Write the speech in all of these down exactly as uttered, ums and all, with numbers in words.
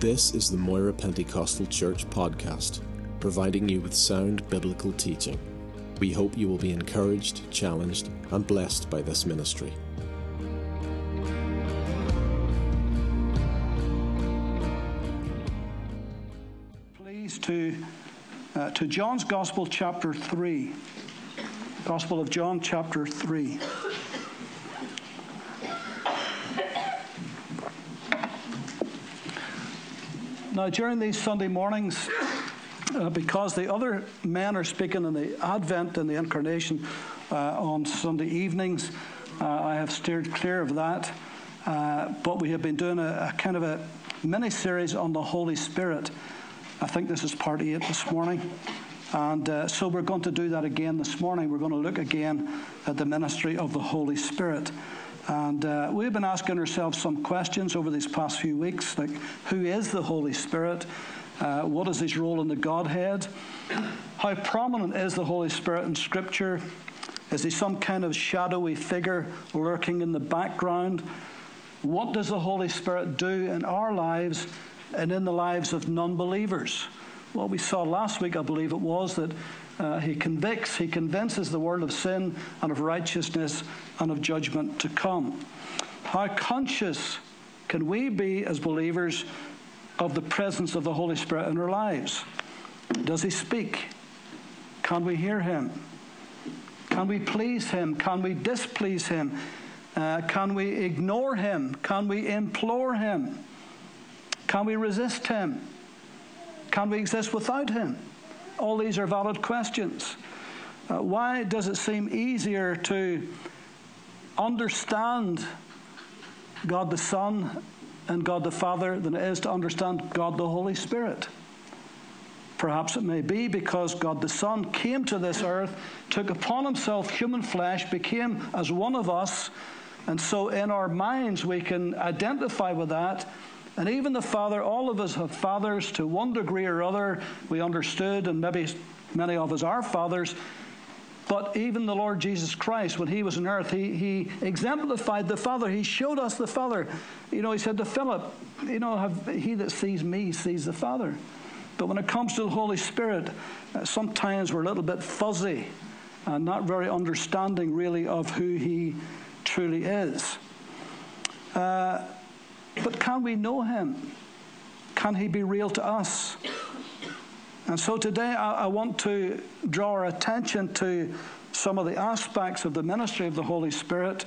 This is the Moira Pentecostal Church podcast, providing you with sound biblical teaching. We hope you will be encouraged, challenged, and blessed by this ministry. Please to, uh, to John's Gospel, chapter three. Gospel of John, chapter three. Now, during these Sunday mornings, uh, because the other men are speaking in the Advent and the Incarnation uh, on Sunday evenings, uh, I have steered clear of that. Uh, but we have been doing a, a kind of a mini-series on the Holy Spirit. I think this is part eight this morning. And uh, so we're going to do that again this morning. We're going to look again at the ministry of the Holy Spirit. And uh, we've been asking ourselves some questions over these past few weeks, like who is the Holy Spirit? Uh, what is his role in the Godhead? How prominent is the Holy Spirit in Scripture? Is he some kind of shadowy figure lurking in the background? What does the Holy Spirit do in our lives and in the lives of non-believers? Well, we saw last week, I believe it was, that Uh, he convicts, he convinces the world of sin and of righteousness and of judgment to come. How conscious can we be as believers of the presence of the Holy Spirit in our lives? Does he speak? Can we hear him? Can we please him? Can we displease him? Uh, can we ignore him? Can we implore him? Can we resist him? Can we exist without him? All these are valid questions. Uh, why does it seem easier to understand God the Son and God the Father than it is to understand God the Holy Spirit? Perhaps it may be because God the Son came to this earth, took upon himself human flesh, became as one of us, and so in our minds we can identify with that. And even the Father, all of us have fathers to one degree or other. We understood, and maybe many of us are fathers. But even the Lord Jesus Christ, when he was on earth, he, he exemplified the Father. He showed us the Father. You know, he said to Philip, you know, have, he that sees me sees the Father. But when it comes to the Holy Spirit, uh, sometimes we're a little bit fuzzy and not very understanding, really, of who he truly is. Uh... But can we know him? Can he be real to us? And so today I, I want to draw our attention to some of the aspects of the ministry of the Holy Spirit.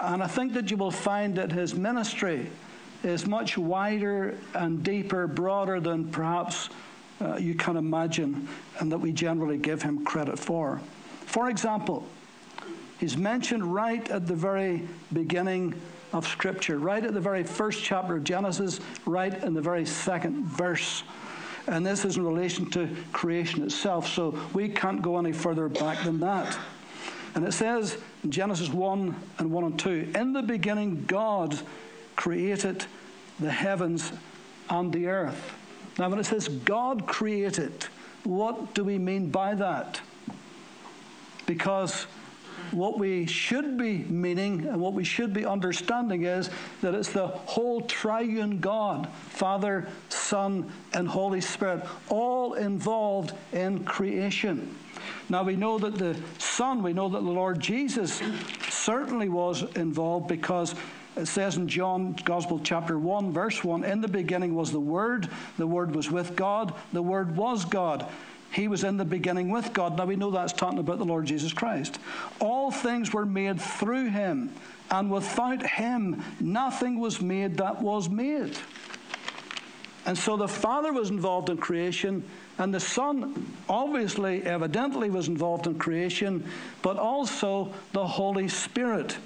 And I think that you will find that his ministry is much wider and deeper, broader than perhaps uh, you can imagine, and that we generally give him credit for. For example, he's mentioned right at the very beginning of Scripture, right at the very first chapter of Genesis, right in the very second verse. And this is in relation to creation itself, so we can't go any further back than that. And it says in Genesis one and one and two, in the beginning God created the heavens and the earth. Now when it says God created, what do we mean by that? Because what we should be meaning and what we should be understanding is that it's the whole triune God, Father, Son, and Holy Spirit, all involved in creation. Now, we know that the Son, we know that the Lord Jesus certainly was involved, because it says in John Gospel chapter one, verse one, in the beginning was the Word, the Word was with God, the Word was God. He was in the beginning with God. Now, we know that's talking about the Lord Jesus Christ. All things were made through him, and without him, nothing was made that was made. And so the Father was involved in creation, and the Son obviously, evidently was involved in creation, but also the Holy Spirit.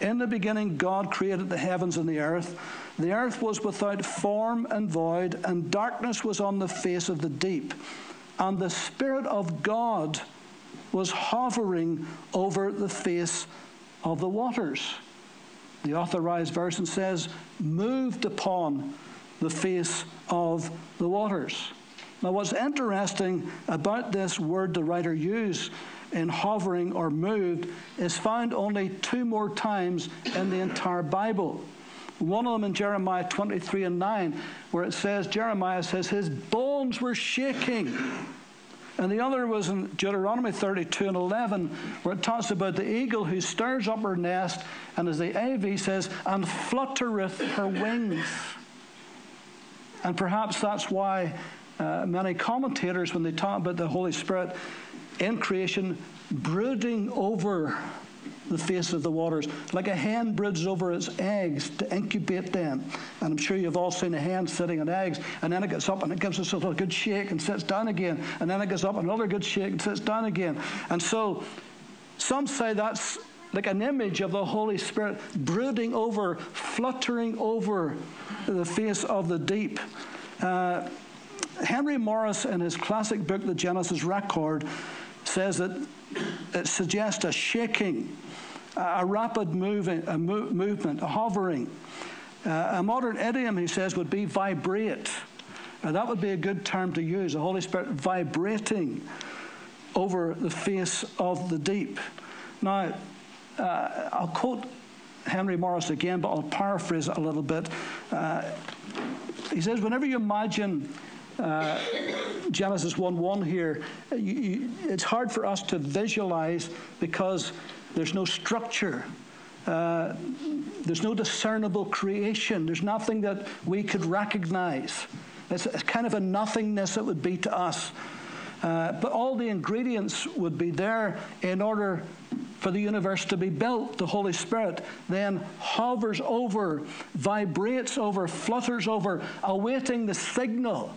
In the beginning, God created the heavens and the earth. The earth was without form and void, and darkness was on the face of the deep. And the Spirit of God was hovering over the face of the waters. The Authorized Version says, moved upon the face of the waters. Now, what's interesting about this word the writer used in hovering or moved is found only two more times in the entire Bible. One of them in Jeremiah twenty-three and nine, where it says, Jeremiah says, his bones were shaking. And the other was in Deuteronomy thirty-two and eleven, where it talks about the eagle who stirs up her nest, and as the A V says, and fluttereth her wings. And perhaps that's why uh, many commentators, when they talk about the Holy Spirit in creation, brooding over the face of the waters, like a hen broods over its eggs to incubate them. And I'm sure you've all seen a hen sitting on eggs, and then it gets up and it gives itself a good shake and sits down again, and then it gets up another good shake and sits down again. And so some say that's like an image of the Holy Spirit brooding over, fluttering over the face of the deep. Uh, Henry Morris, in his classic book, The Genesis Record, says that it suggests a shaking, a rapid moving, a mo movement, a hovering. Uh, a modern idiom, he says, would be vibrate. Now, that would be a good term to use, the Holy Spirit vibrating over the face of the deep. Now, Uh, I'll quote Henry Morris again, but I'll paraphrase it a little bit. Uh, he says, whenever you imagine uh, Genesis one one here, you, you, it's hard for us to visualize because there's no structure. Uh, there's no discernible creation. There's nothing that we could recognize. It's, it's kind of a nothingness it would be to us. Uh, but all the ingredients would be there in order for the universe to be built. The Holy Spirit then hovers over, vibrates over, flutters over, awaiting the signal,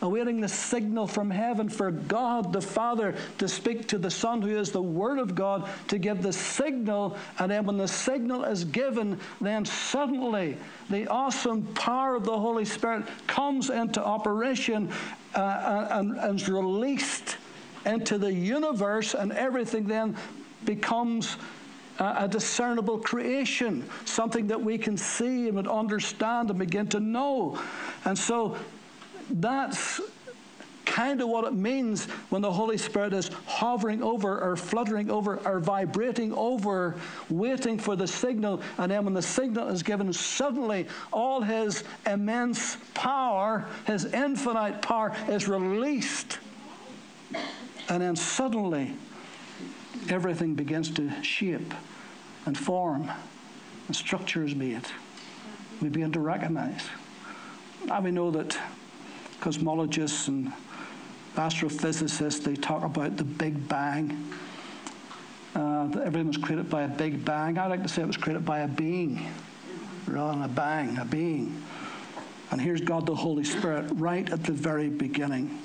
awaiting the signal from heaven for God the Father to speak to the Son, who is the Word of God, to give the signal. And then when the signal is given, then suddenly the awesome power of the Holy Spirit comes into operation uh, and, and is released into the universe, and everything then becomes a, a discernible creation, something that we can see and would understand and begin to know. And so that's kind of what it means when the Holy Spirit is hovering over or fluttering over or vibrating over, waiting for the signal. And then when the signal is given, suddenly all his immense power, his infinite power, is released. And then suddenly everything begins to shape and form, and structure is made. We begin to recognize. Now we know that cosmologists and astrophysicists, they talk about the Big Bang. Uh, that everything was created by a Big Bang. I like to say it was created by a being, rather than a bang, a being. And here's God the Holy Spirit right at the very beginning.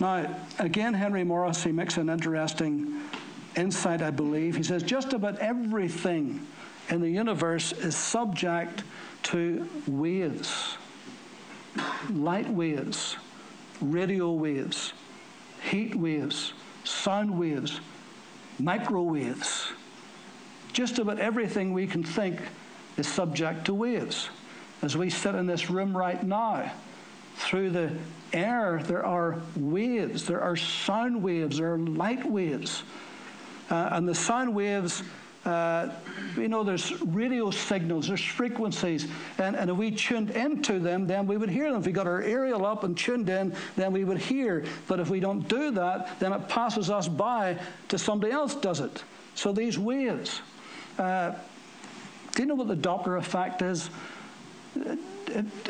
Now, again, Henry Morris, he makes an interesting insight, I believe. He says, just about everything in the universe is subject to waves, light waves, radio waves, heat waves, sound waves, microwaves. Just about everything we can think is subject to waves. As we sit in this room right now, through the air, there are waves, there are sound waves, there are light waves. Uh, and the sound waves, uh, you know, there's radio signals, there's frequencies, and, and if we tuned into them, then we would hear them. If we got our aerial up and tuned in, then we would hear. But if we don't do that, then it passes us by to somebody else does it. So these waves. Uh, do you know what the Doppler effect is?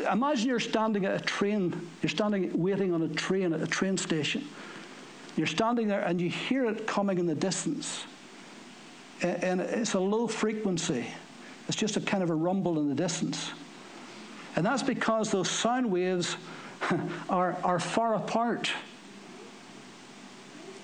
Imagine you're standing at a train, you're standing waiting on a train at a train station. You're standing there and you hear it coming in the distance. And it's a low frequency. It's just a kind of a rumble in the distance. And that's because those sound waves are, are far apart.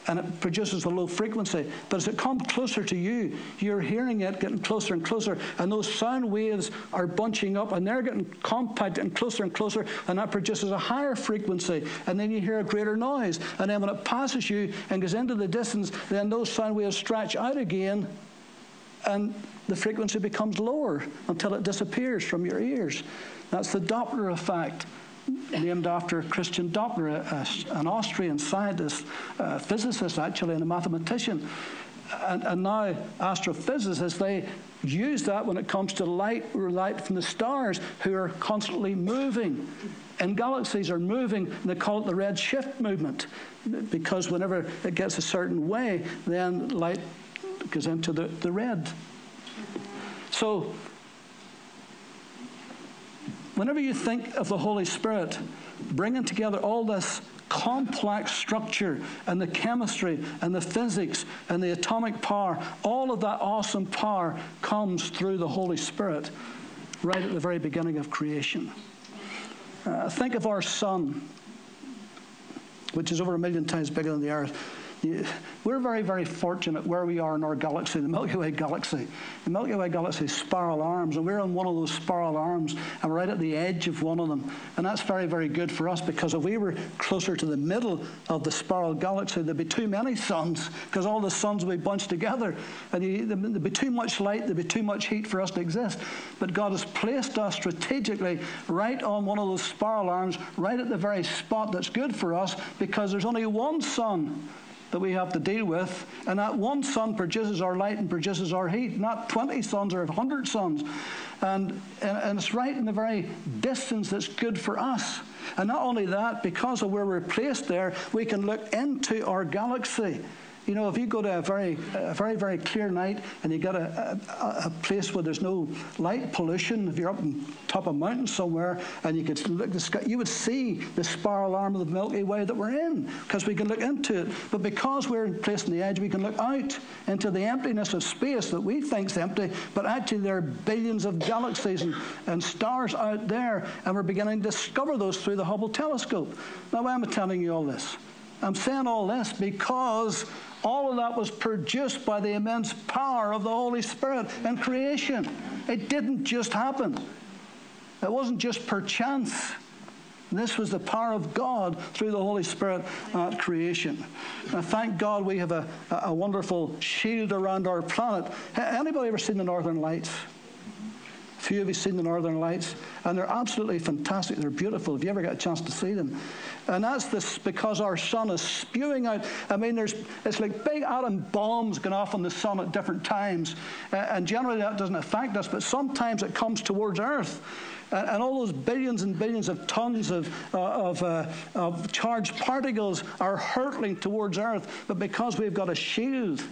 And it produces a low frequency. But as it comes closer to you, you're hearing it getting closer and closer, and those sound waves are bunching up, and they're getting compact and closer and closer, and that produces a higher frequency, and then you hear a greater noise. And then when it passes you and goes into the distance, then those sound waves stretch out again, and the frequency becomes lower until it disappears from your ears. That's the Doppler effect, named after Christian Doppler, a, a, an Austrian scientist, a physicist actually, and a mathematician. and, and now astrophysicists, they use that when it comes to light, light from the stars, who are constantly moving. And galaxies are moving, and they call it the red shift movement, because whenever it gets a certain way, then light goes into the, the red. So whenever you think of the Holy Spirit bringing together all this complex structure and the chemistry and the physics and the atomic power, all of that awesome power comes through the Holy Spirit right at the very beginning of creation. Uh, think of our sun, which is over a million times bigger than the Earth. We're very, very fortunate where we are in our galaxy, the Milky Way galaxy. The Milky Way galaxy is spiral arms, and we're on one of those spiral arms, and we're right at the edge of one of them. And that's very, very good for us, because if we were closer to the middle of the spiral galaxy, there'd be too many suns, because all the suns would be bunched together. And you, there'd be too much light, there'd be too much heat for us to exist. But God has placed us strategically right on one of those spiral arms, right at the very spot that's good for us, because there's only one sun that we have to deal with, and that one sun produces our light and produces our heat, not twenty suns or one hundred suns. And, and, and it's right in the very distance that's good for us. And not only that, because of where we're placed there, we can look into our galaxy. You know, if you go to a very, a very, very clear night, and you get a, a, a place where there's no light pollution, if you're up on top of a mountain somewhere, and you could look at the sky, you would see the spiral arm of the Milky Way that we're in, because we can look into it. But because we're placed on the edge, we can look out into the emptiness of space that we think's empty, but actually there are billions of galaxies and, and stars out there, and we're beginning to discover those through the Hubble telescope. Now, why am I telling you all this? I'm saying all this because all of that was produced by the immense power of the Holy Spirit and creation. It didn't just happen. It wasn't just perchance. This was the power of God through the Holy Spirit at creation. And thank God we have a, a wonderful shield around our planet. Anybody ever seen the Northern Lights? Few of you seen the Northern Lights, and they're absolutely fantastic. They're beautiful if you ever get a chance to see them. And that's this because our sun is spewing out. I mean, there's it's like big atom bombs going off on the sun at different times, uh, and generally that doesn't affect us. But sometimes it comes towards Earth, and, and all those billions and billions of tons of uh, of, uh, of charged particles are hurtling towards Earth. But because we've got a shield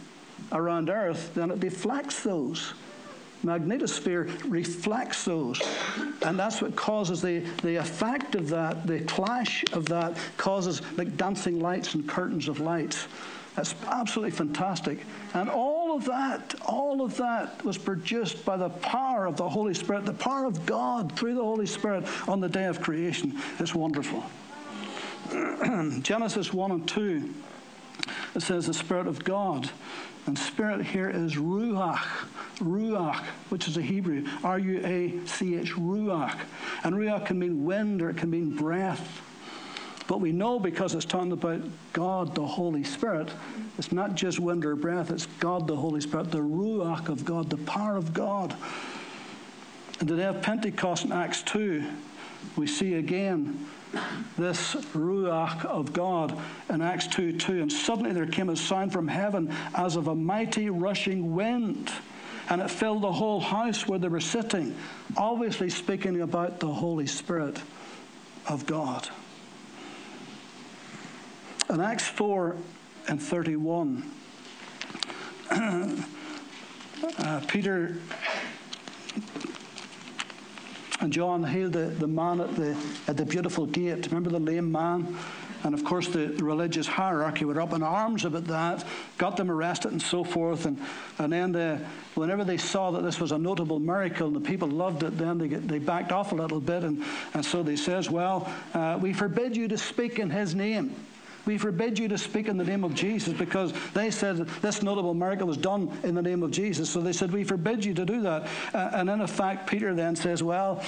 around Earth, then it deflects those. Magnetosphere reflects those, and that's what causes the, the effect of that, the clash of that causes like dancing lights and curtains of lights. That's absolutely fantastic. And all of that, all of that was produced by the power of the Holy Spirit, the power of God through the Holy Spirit on the day of creation. It's wonderful. Genesis one and two, it says the Spirit of God. And spirit here is ruach, ruach, which is a Hebrew, R U A C H, ruach. And ruach can mean wind, or it can mean breath. But we know, because it's talking about God, the Holy Spirit, it's not just wind or breath, it's God, the Holy Spirit, the ruach of God, the power of God. And the day of Pentecost in Acts two, we see again this ruach of God in Acts two two. And suddenly there came a sound from heaven as of a mighty rushing wind, and it filled the whole house where they were sitting. Obviously speaking about the Holy Spirit of God. In Acts four and thirty-one, uh, Peter and John healed the, the man at the, at the beautiful gate. Remember the lame man? And of course the religious hierarchy were up in arms about that, got them arrested and so forth. And, and then the, whenever they saw that this was a notable miracle and the people loved it, then they, get, they backed off a little bit. And, and so they says, well, uh, we forbid you to speak in his name. We forbid you to speak in the name of Jesus, because they said this notable miracle was done in the name of Jesus. So they said, we forbid you to do that. Uh, and in effect, Peter then says, well,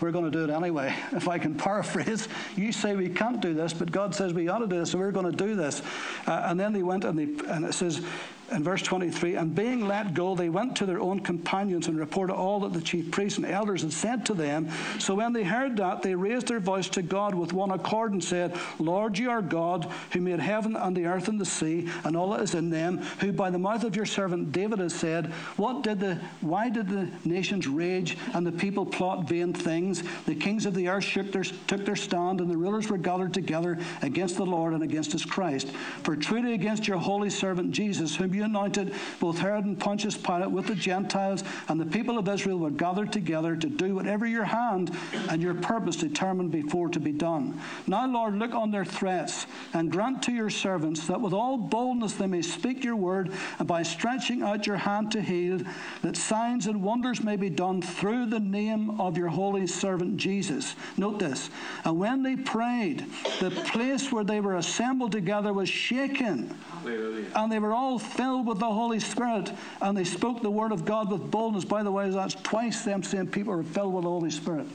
we're going to do it anyway. If I can paraphrase, you say we can't do this, but God says we ought to do this, so we're going to do this. Uh, and then they went and, they, and it says, in verse twenty-three, and being let go, they went to their own companions and reported all that the chief priests and elders had said to them. So when they heard that, they raised their voice to God with one accord and said, Lord, you are God, who made heaven and the earth and the sea, and all that is in them, who by the mouth of your servant David has said, What did the, why did the nations rage and the people plot vain things? The kings of the earth shook their, took their stand, and the rulers were gathered together against the Lord and against his Christ. For truly against your holy servant Jesus, whom you anointed, both Herod and Pontius Pilate with the Gentiles and the people of Israel were gathered together to do whatever your hand and your purpose determined before to be done. Now, Lord, look on their threats and grant to your servants that with all boldness they may speak your word, and by stretching out your hand to heal, that signs and wonders may be done through the name of your holy servant Jesus. Note this. And when they prayed, the place where they were assembled together was shaken. Hallelujah. And they were all filled with the Holy Spirit, and they spoke the word of God with boldness. By the way, that's twice them saying people are filled with the Holy Spirit.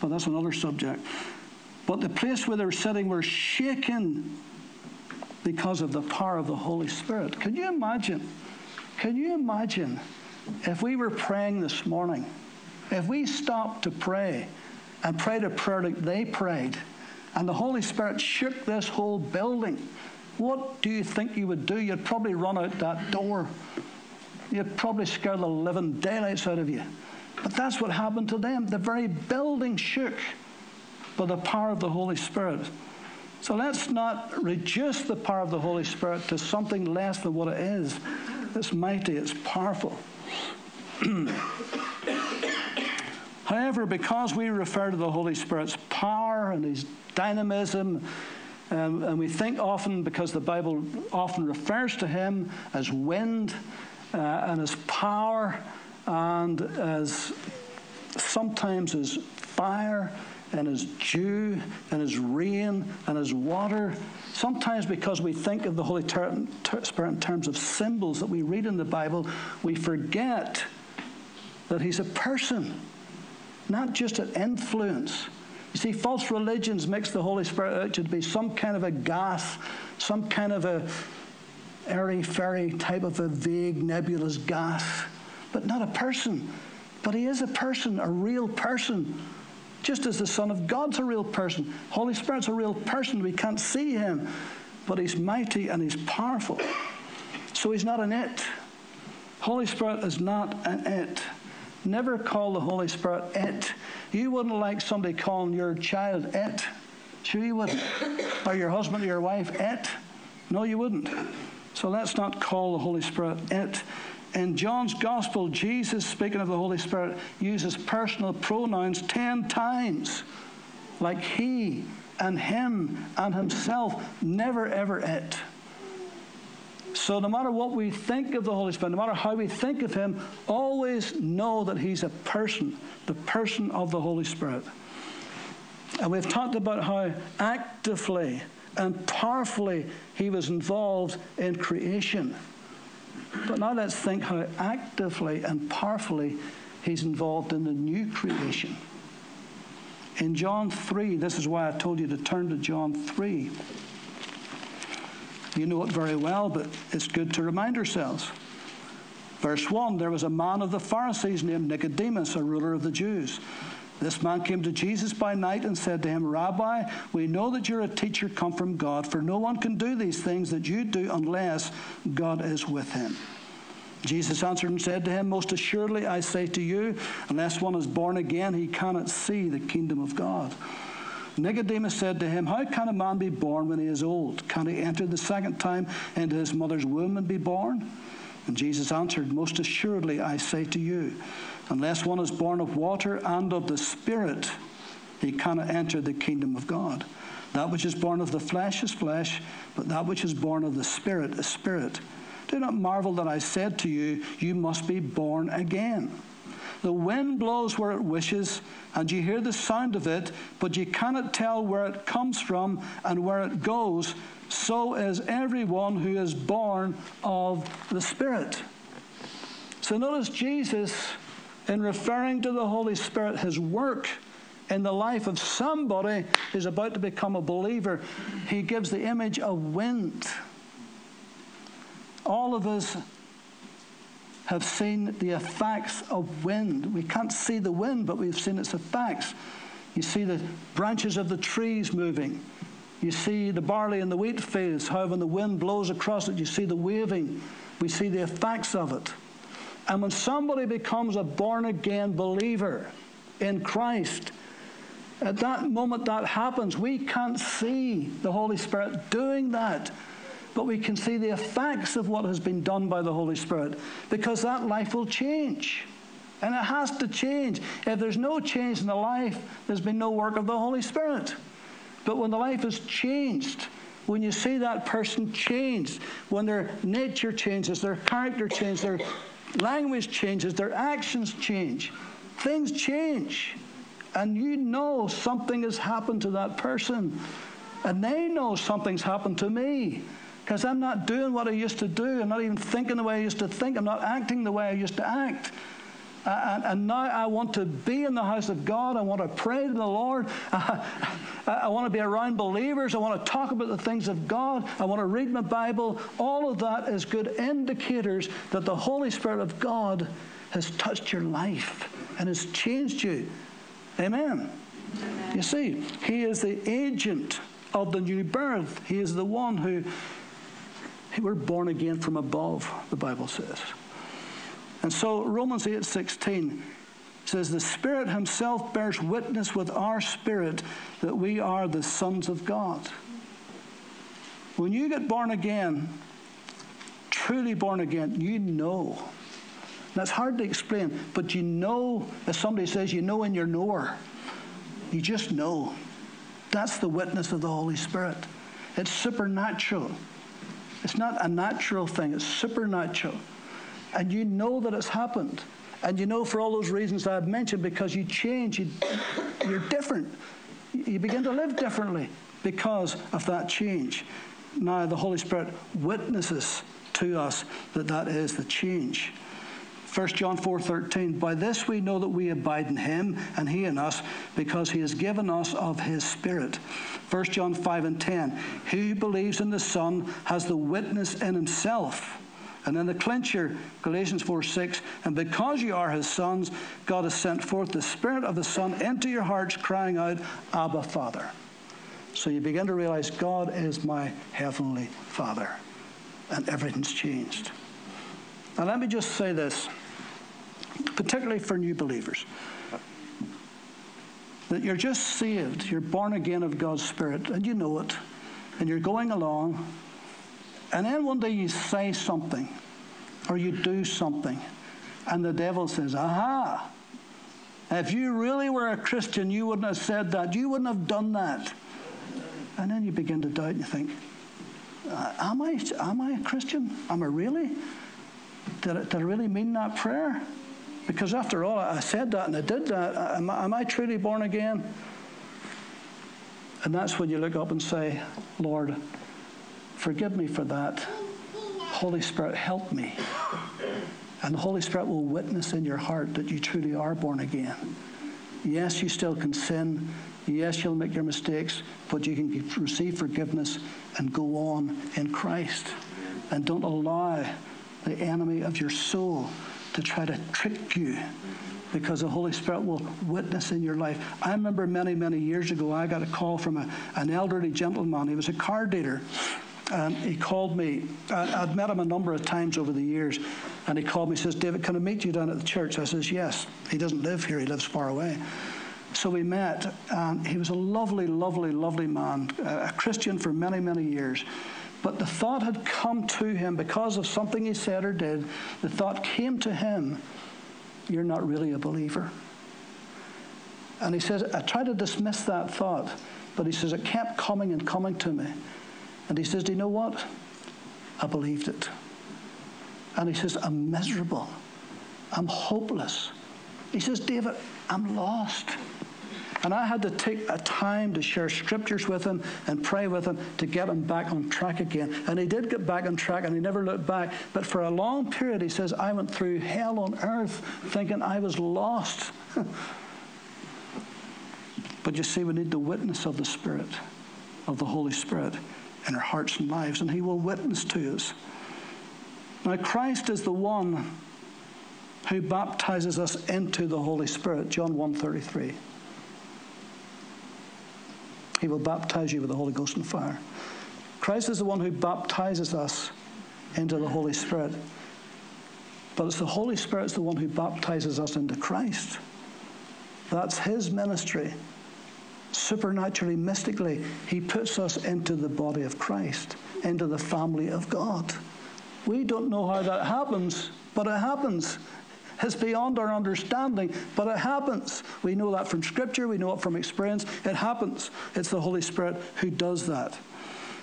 But that's another subject. But the place where they were sitting were shaken because of the power of the Holy Spirit. Can you imagine? Can you imagine if we were praying this morning, if we stopped to pray and prayed a prayer like they prayed, and the Holy Spirit shook this whole building? What do you think you would do? You'd probably run out that door. You'd probably scare the living daylights out of you. But that's what happened to them. The very building shook by the power of the Holy Spirit. So let's not reduce the power of the Holy Spirit to something less than what it is. It's mighty, it's powerful. However, because we refer to the Holy Spirit's power and his dynamism, Um, and we think often, because the Bible often refers to him as wind uh, and as power and as sometimes as fire and as dew and as rain and as water. Sometimes because we think of the Holy Spirit in terms of symbols that we read in the Bible, we forget that he's a person, not just an influence. You see, false religions makes the Holy Spirit out to be some kind of a gas, some kind of a airy-fairy type of a vague, nebulous gas, but not a person. But he is a person, a real person, just as the Son of God's a real person. Holy Spirit's a real person. We can't see him, but he's mighty and he's powerful. So he's not an it. Holy Spirit is not an it. Never call the Holy Spirit it. You wouldn't like somebody calling your child it. Sure you wouldn't. Or your husband or your wife it. No, you wouldn't. So let's not call the Holy Spirit it. In John's Gospel, Jesus, speaking of the Holy Spirit, uses personal pronouns ten times. Like he and him and himself. Never ever it. So no matter what we think of the Holy Spirit, no matter how we think of him, always know that he's a person, the person of the Holy Spirit. And we've talked about how actively and powerfully he was involved in creation. But now let's think how actively and powerfully he's involved in the new creation. In John three, this is why I told you to turn to John three. You know it very well, but it's good to remind ourselves. Verse one, there was a man of the Pharisees named Nicodemus, a ruler of the Jews. This man came to Jesus by night and said to him, Rabbi, we know that you're a teacher come from God, for no one can do these things that you do unless God is with him. Jesus answered and said to him, Most assuredly I say to you, unless one is born again, he cannot see the kingdom of God. Nicodemus said to him, How can a man be born when he is old? Can he enter the second time into his mother's womb and be born? And Jesus answered, Most assuredly I say to you, unless one is born of water and of the Spirit, he cannot enter the kingdom of God. That which is born of the flesh is flesh, but that which is born of the Spirit is spirit. Do not marvel that I said to you, You must be born again. The wind blows where it wishes, and you hear the sound of it, but you cannot tell where it comes from and where it goes. So is everyone who is born of the Spirit. So notice Jesus, in referring to the Holy Spirit, his work in the life of somebody who's about to become a believer, he gives the image of wind. All of us have seen the effects of wind. We can't see the wind, but we've seen its effects. You see the branches of the trees moving. You see the barley and the wheat fields, how when the wind blows across it, you see the waving. We see the effects of it. And when somebody becomes a born-again believer in Christ, at that moment that happens, we can't see the Holy Spirit doing that, but we can see the effects of what has been done by the Holy Spirit, because that life will change. And it has to change. If there's no change in the life, there's been no work of the Holy Spirit. But when the life is changed, when you see that person changed, when their nature changes, their character changes, their language changes, their actions change, things change. And you know something has happened to that person. And they know something's happened to me, because I'm not doing what I used to do. I'm not even thinking the way I used to think. I'm not acting the way I used to act. Uh, and, and now I want to be in the house of God. I want to pray to the Lord. I, I, I want to be around believers. I want to talk about the things of God. I want to read my Bible. All of that is good indicators that the Holy Spirit of God has touched your life and has changed you. Amen. Amen. You see, he is the agent of the new birth. He is the one who, we're born again from above, the Bible says. And so Romans eight sixteen says, the Spirit himself bears witness with our spirit that we are the sons of God. When you get born again, truly born again, you know. That's hard to explain, but you know, as somebody says, you know in your knower. You just know. That's the witness of the Holy Spirit. It's supernatural. It's not a natural thing. It's supernatural. And you know that it's happened. And you know for all those reasons I've mentioned, because you change, you, you're different. You begin to live differently because of that change. Now the Holy Spirit witnesses to us that that is the change. First John four thirteen, by this we know that we abide in him and he in us, because he has given us of his Spirit. First John five and ten, he who believes in the Son has the witness in himself. And then the clincher, Galatians four six, and because you are his sons, God has sent forth the Spirit of the Son into your hearts, crying out, Abba, Father. So you begin to realize God is my heavenly Father, and everything's changed. Now let me just say this, particularly for new believers, that you're just saved, you're born again of God's Spirit, and you know it, and you're going along, and then one day you say something, or you do something, and the devil says, aha, if you really were a Christian, you wouldn't have said that, you wouldn't have done that. And then you begin to doubt, and you think, am I, am I a Christian? Am I really? Did I, did I really mean that prayer? Because after all, I said that and I did that. Am, am I truly born again? And that's when you look up and say, Lord, forgive me for that. Holy Spirit, help me. And the Holy Spirit will witness in your heart that you truly are born again. Yes, you still can sin. Yes, you'll make your mistakes, but you can receive forgiveness and go on in Christ. And don't allow the enemy of your soul to try to trick you, because the Holy Spirit will witness in your life. I remember many, many years ago, I got a call from a, an elderly gentleman. He was a car dealer. And he called me. I, I'd met him a number of times over the years. And he called me, says, David, can I meet you down at the church? I says, yes. He doesn't live here. He lives far away. So we met. And he was a lovely, lovely, lovely man, a Christian for many, many years. But the thought had come to him because of something he said or did. The thought came to him, you're not really a believer. And he says, I tried to dismiss that thought, but he says, it kept coming and coming to me. And he says, do you know what? I believed it. And he says, I'm miserable. I'm hopeless. He says, David, I'm lost. And I had to take a time to share scriptures with him and pray with him to get him back on track again. And he did get back on track, and he never looked back. But for a long period, he says, I went through hell on earth thinking I was lost. But you see, we need the witness of the Spirit, of the Holy Spirit in our hearts and lives, and he will witness to us. Now, Christ is the one who baptizes us into the Holy Spirit, John one thirty-three. He will baptize you with the Holy Ghost and fire. Christ is the one who baptizes us into the Holy Spirit. But it's the Holy Spirit's the one who baptizes us into Christ. That's his ministry. Supernaturally, mystically, he puts us into the body of Christ, into the family of God. We don't know how that happens, but it happens. It's beyond our understanding, but it happens. We know that from Scripture. We know it from experience. It happens. It's the Holy Spirit who does that.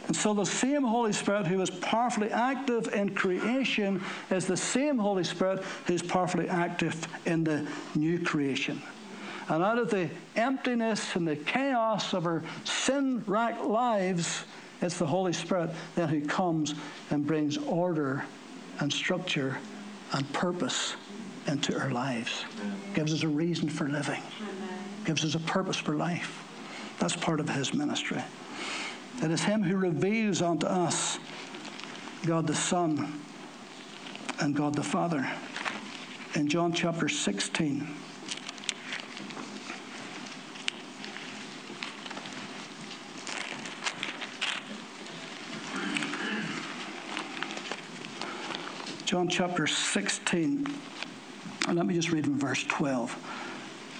And so the same Holy Spirit who is powerfully active in creation is the same Holy Spirit who is powerfully active in the new creation. And out of the emptiness and the chaos of our sin-racked lives, it's the Holy Spirit then who comes and brings order and structure and purpose into our lives. Amen. Gives us a reason for living. Amen. Gives us a purpose for life. That's part of his ministry. It is him who reveals unto us God the Son and God the Father. In John chapter sixteen, John chapter sixteen, and let me just read from verse twelve.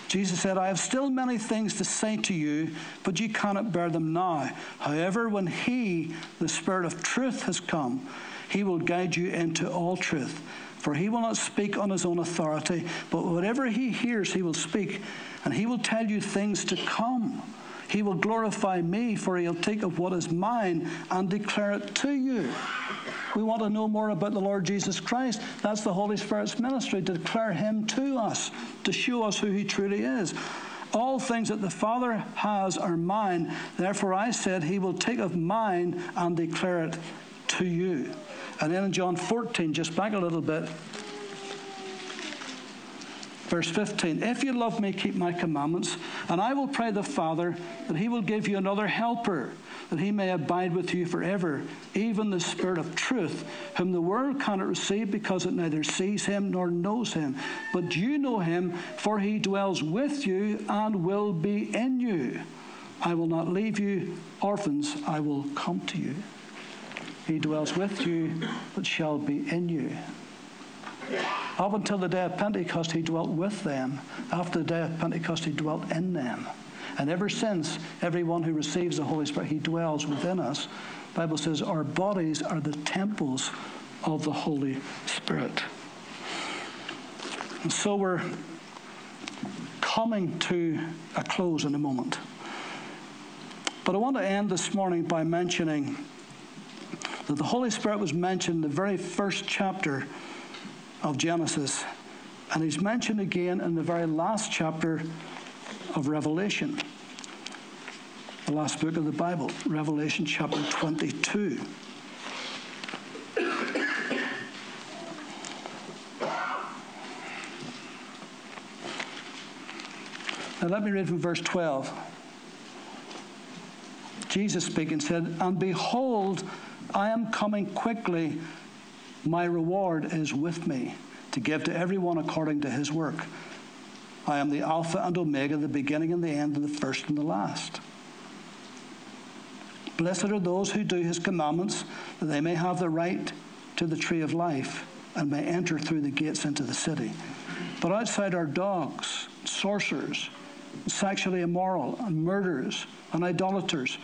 Jesus said, I have still many things to say to you, but you cannot bear them now. However, when he, the Spirit of truth, has come, he will guide you into all truth. For he will not speak on his own authority, but whatever he hears, he will speak, and he will tell you things to come. He will glorify me, for he'll take of what is mine and declare it to you. We want to know more about the Lord Jesus Christ. That's the Holy Spirit's ministry, to declare him to us, to show us who he truly is. All things that the Father has are mine. Therefore, I said, he will take of mine and declare it to you. And then in John fourteen, just back a little bit, verse fifteen, if you love me, keep my commandments, and I will pray the Father that he will give you another helper, that he may abide with you forever, even the Spirit of truth, whom the world cannot receive because it neither sees him nor knows him. But you know him, for he dwells with you and will be in you. I will not leave you orphans, I will come to you. He dwells with you, but shall be in you. Up until the day of Pentecost, he dwelt with them. After the day of Pentecost, he dwelt in them. And ever since, everyone who receives the Holy Spirit, he dwells within us. The Bible says our bodies are the temples of the Holy Spirit. And so we're coming to a close in a moment. But I want to end this morning by mentioning that the Holy Spirit was mentioned in the very first chapter of Genesis, and he's mentioned again in the very last chapter of Revelation, the last book of the Bible, Revelation chapter twenty-two. Now let me read from verse twelve. Jesus speaking said, and behold, I am coming quickly. My reward is with me, to give to everyone according to his work. I am the Alpha and Omega, the beginning and the end, and the first and the last. Blessed are those who do his commandments, that they may have the right to the tree of life, and may enter through the gates into the city. But outside are dogs, sorcerers, sexually immoral, and murderers, and idolaters,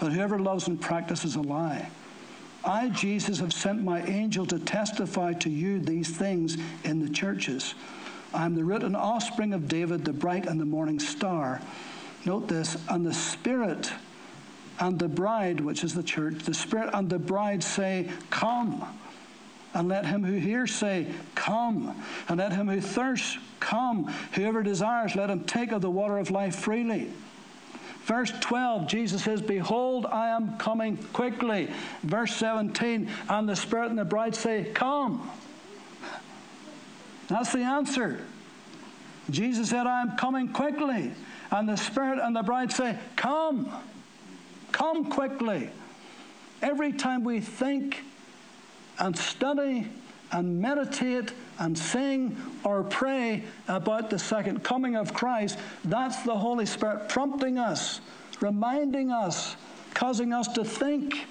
and whoever loves and practices a lie. I, Jesus, have sent my angel to testify to you these things in the churches. I am the root and offspring of David, the bright and the morning star. Note this, and the Spirit and the bride, which is the church, the Spirit and the bride say, come. And let him who hears say, come. And let him who thirsts, come. Whoever desires, let him take of the water of life freely. Verse twelve, Jesus says, behold, I am coming quickly. Verse seventeen, and the Spirit and the bride say, come. That's the answer. Jesus said, I am coming quickly. And the Spirit and the bride say, come. Come quickly. Every time we think and study and meditate and sing or pray about the second coming of Christ, that's the Holy Spirit prompting us, reminding us, causing us to think.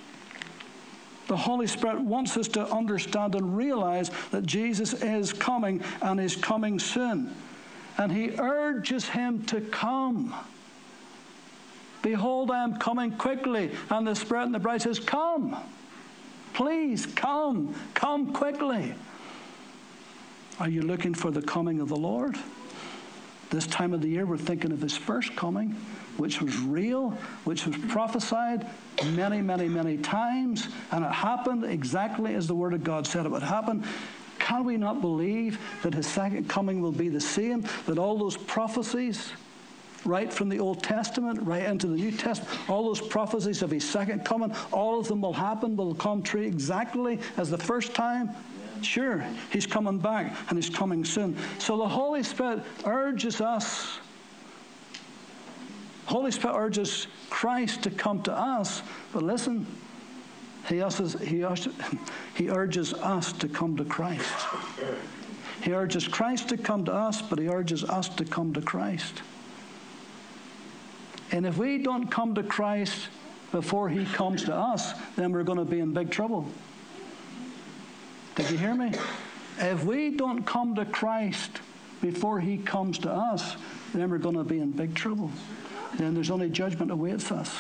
The Holy Spirit wants us to understand and realize that Jesus is coming and is coming soon. And he urges him to come. Behold, I am coming quickly. And the Spirit and the bride says, come. Please, come. Come quickly. Are you looking for the coming of the Lord? This time of the year, we're thinking of his first coming, which was real, which was prophesied many, many, many times. And it happened exactly as the Word of God said it would happen. Can we not believe that his second coming will be the same, that all those prophecies, right from the Old Testament, right into the New Testament, all those prophecies of his second coming, all of them will happen, will come true exactly as the first time? Sure, he's coming back and he's coming soon. So the Holy Spirit urges us, Holy Spirit urges Christ to come to us, but listen, he, us, he, us, he urges us to come to Christ. He urges Christ to come to us, but he urges us to come to Christ. And if we don't come to Christ before he comes to us, then we're going to be in big trouble. Did you hear me? If we don't come to Christ before he comes to us, then we're going to be in big trouble. Then there's only judgment awaits us.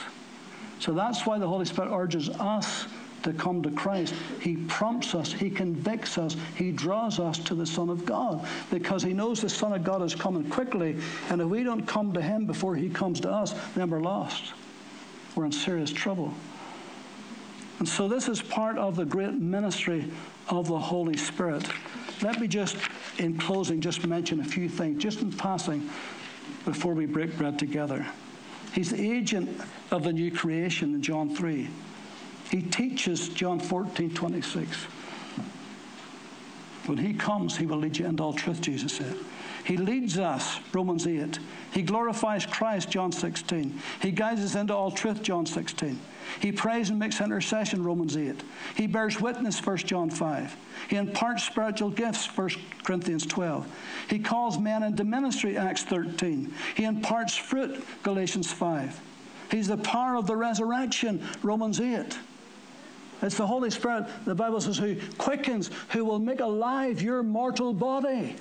So that's why the Holy Spirit urges us to come to Christ. He prompts us, he convicts us, he draws us to the Son of God, because he knows the Son of God is coming quickly, and if we don't come to him before he comes to us, then we're lost. We're in serious trouble. And so this is part of the great ministry of the Holy Spirit. Let me just, in closing, just mention a few things, just in passing, before we break bread together. He's the agent of the new creation in John three. He teaches John fourteen twenty-six. When he comes, he will lead you into all truth, Jesus said. He leads us, Romans eight. He glorifies Christ, John sixteen. He guides us into all truth, John sixteen. He prays and makes intercession, Romans eight. He bears witness, First John five. He imparts spiritual gifts, First Corinthians twelve. He calls men into ministry, Acts thirteen. He imparts fruit, Galatians five. He's the power of the resurrection, Romans eight. It's the Holy Spirit, the Bible says, who quickens, who will make alive your mortal body.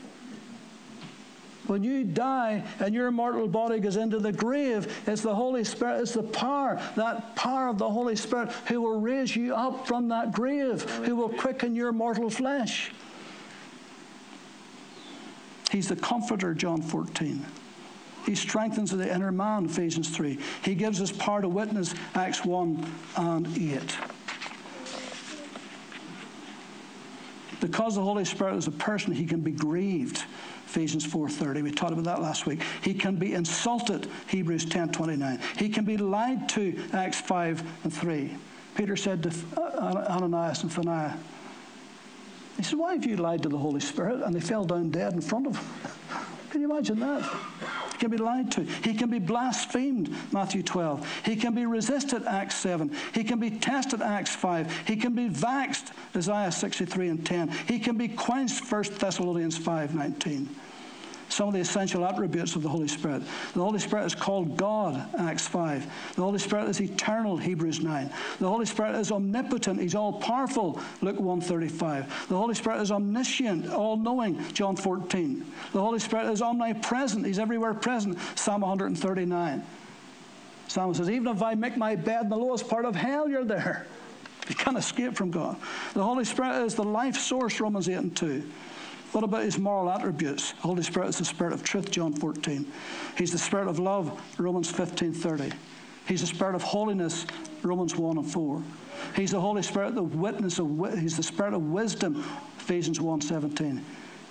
When you die and your mortal body goes into the grave, it's the Holy Spirit, it's the power, that power of the Holy Spirit who will raise you up from that grave, who will quicken your mortal flesh. He's the comforter, John fourteen. He strengthens the inner man, Ephesians three. He gives us power to witness, Acts one and eight. Because the Holy Spirit is a person, he can be grieved, Ephesians four thirty. We talked about that last week. He can be insulted, Hebrews ten twenty-nine. He can be lied to, Acts five and three. Peter said to Ananias and Sapphira, he said, why have you lied to the Holy Spirit? And they fell down dead in front of him. Can you imagine that? He can be lied to. He can be blasphemed, Matthew twelve. He can be resisted, Acts seven. He can be tested, Acts five. He can be vexed, Isaiah sixty-three and ten. He can be quenched, First Thessalonians five nineteen. Some of the essential attributes of the Holy Spirit. The Holy Spirit is called God, Acts five. The Holy Spirit is eternal, Hebrews nine. The Holy Spirit is omnipotent. He's all-powerful, Luke one thirty-five. The Holy Spirit is omniscient, all-knowing, John fourteen. The Holy Spirit is omnipresent. He's everywhere present, Psalm one thirty-nine. Psalm says, even if I make my bed in the lowest part of hell, you're there. You can't escape from God. The Holy Spirit is the life source, Romans eight and two. What about his moral attributes? The Holy Spirit is the Spirit of truth, John fourteen. He's the Spirit of love, Romans fifteen thirty. He's the Spirit of holiness, Romans one and four. He's the Holy Spirit, the witness of, he's the Spirit of wisdom, Ephesians one seventeen.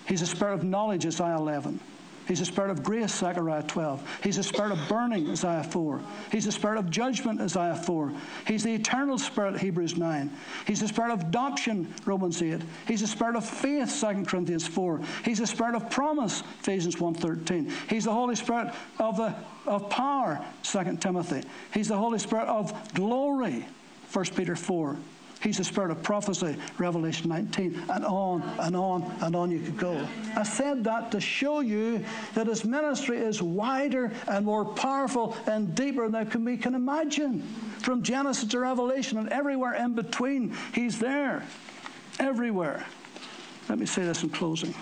He's the Spirit of knowledge, Isaiah eleven. He's the Spirit of grace, Zechariah twelve. He's the Spirit of burning, Isaiah four. He's the Spirit of judgment, Isaiah four. He's the eternal Spirit, Hebrews nine. He's the Spirit of adoption, Romans eight. He's the Spirit of faith, Second Corinthians four. He's the Spirit of promise, Ephesians one thirteen. He's the Holy Spirit of, the, of power, Second Timothy. He's the Holy Spirit of glory, First Peter four. He's the spirit of prophecy, Revelation nineteen, and on and on and on you could go. I said that to show you that his ministry is wider and more powerful and deeper than we can imagine. From Genesis to Revelation and everywhere in between, he's there. Everywhere. Let me say this in closing.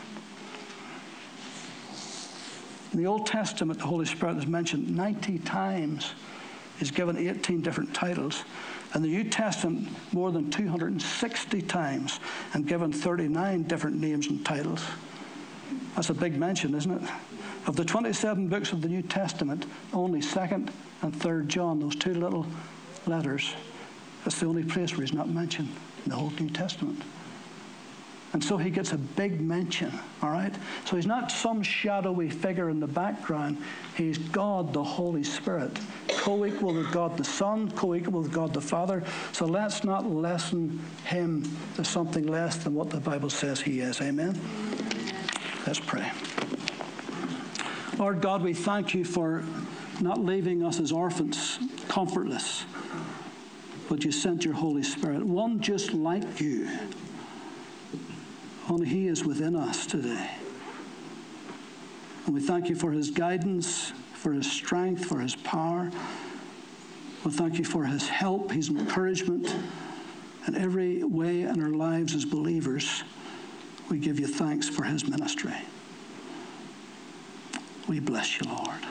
In the Old Testament, the Holy Spirit is mentioned ninety times. He's given eighteen different titles. In the New Testament, more than two hundred sixty times, and given thirty-nine different names and titles. That's a big mention, isn't it? Of the twenty-seven books of the New Testament, only second and third John, those two little letters, that's the only place where he's not mentioned in the whole New Testament. And so he gets a big mention, all right? So he's not some shadowy figure in the background. He's God the Holy Spirit, co-equal with God the Son, co-equal with God the Father. So let's not lessen him to something less than what the Bible says he is. Amen? Let's pray. Lord God, we thank you for not leaving us as orphans, comfortless, but you sent your Holy Spirit, one just like you. Only he is within us today. And we thank you for his guidance, for his strength, for his power. We thank you for his help, his encouragement, and every way in our lives as believers, we give you thanks for his ministry. We bless you, Lord.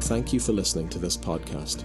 Thank you for listening to this podcast.